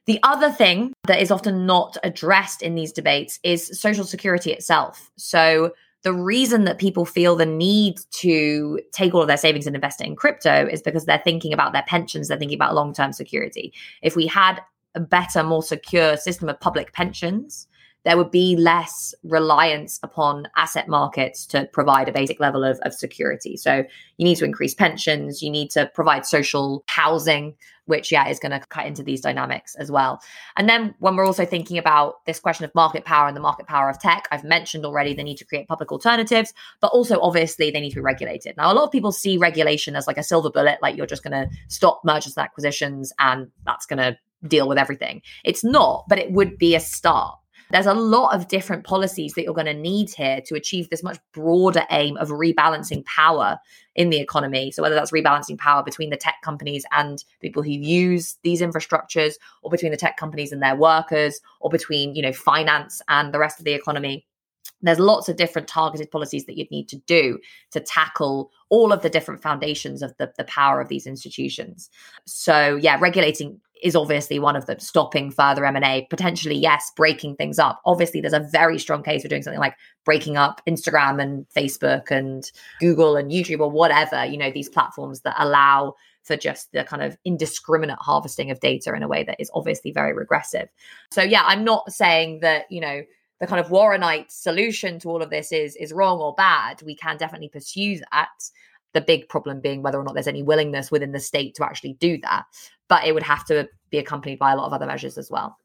The other thing that is often not addressed in these debates is social security itself. So the reason that people feel the need to take all of their savings and invest it in crypto is because they're thinking about their pensions, they're thinking about long-term security. If we had a better, more secure system of public pensions, there would be less reliance upon asset markets to provide a basic level of, of security. So you need to increase pensions, you need to provide social housing, which, yeah, is going to cut into these dynamics as well. And then when we're also thinking about this question of market power and the market power of tech, I've mentioned already they need to create public alternatives, but also obviously they need to be regulated. Now, a lot of people see regulation as like a silver bullet, like you're just going to stop mergers and acquisitions and that's going to deal with everything. It's not, but it would be a start. There's a lot of different policies that you're going to need here to achieve this much broader aim of rebalancing power in the economy. So whether that's rebalancing power between the tech companies and people who use these infrastructures, or between the tech companies and their workers, or between, you know, finance and the rest of the economy. There's lots of different targeted policies that you'd need to do to tackle all of the different foundations of the, the power of these institutions. So yeah, regulating is obviously one of them, stopping further M and A, potentially, yes, breaking things up. Obviously, there's a very strong case for doing something like breaking up Instagram and Facebook and Google and YouTube or whatever, you know, these platforms that allow for just the kind of indiscriminate harvesting of data in a way that is obviously very regressive. So yeah, I'm not saying that, you know, the kind of Warrenite solution to all of this is, is wrong or bad. We can definitely pursue that. The big problem being whether or not there's any willingness within the state to actually do that. But it would have to be accompanied by a lot of other measures as well.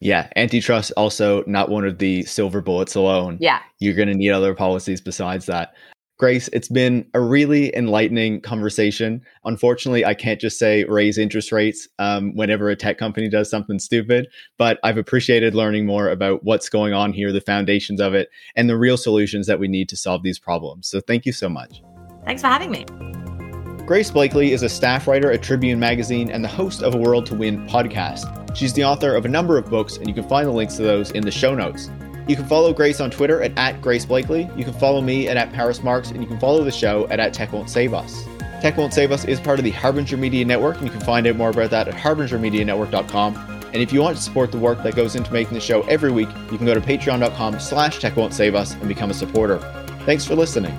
Yeah. Antitrust also not one of the silver bullets alone. Yeah. You're going to need other policies besides that. Grace, it's been a really enlightening conversation. Unfortunately, I can't just say raise interest rates um, whenever a tech company does something stupid, but I've appreciated learning more about what's going on here, the foundations of it, and the real solutions that we need to solve these problems. So thank you so much. Thanks for having me. Grace Blakely is a staff writer at Tribune Magazine and the host of a World to Win podcast. She's the author of a number of books, and you can find the links to those in the show notes. You can follow Grace on Twitter at, at Grace Blakely. You can follow me at, at Paris Marx, and you can follow the show at, at Tech Won't Save Us. Tech Won't Save Us is part of the Harbinger Media Network, and you can find out more about that at harbinger media network dot com. And if you want to support the work that goes into making the show every week, you can go to patreon dot com slash Tech Won't Save Us and become a supporter. Thanks for listening.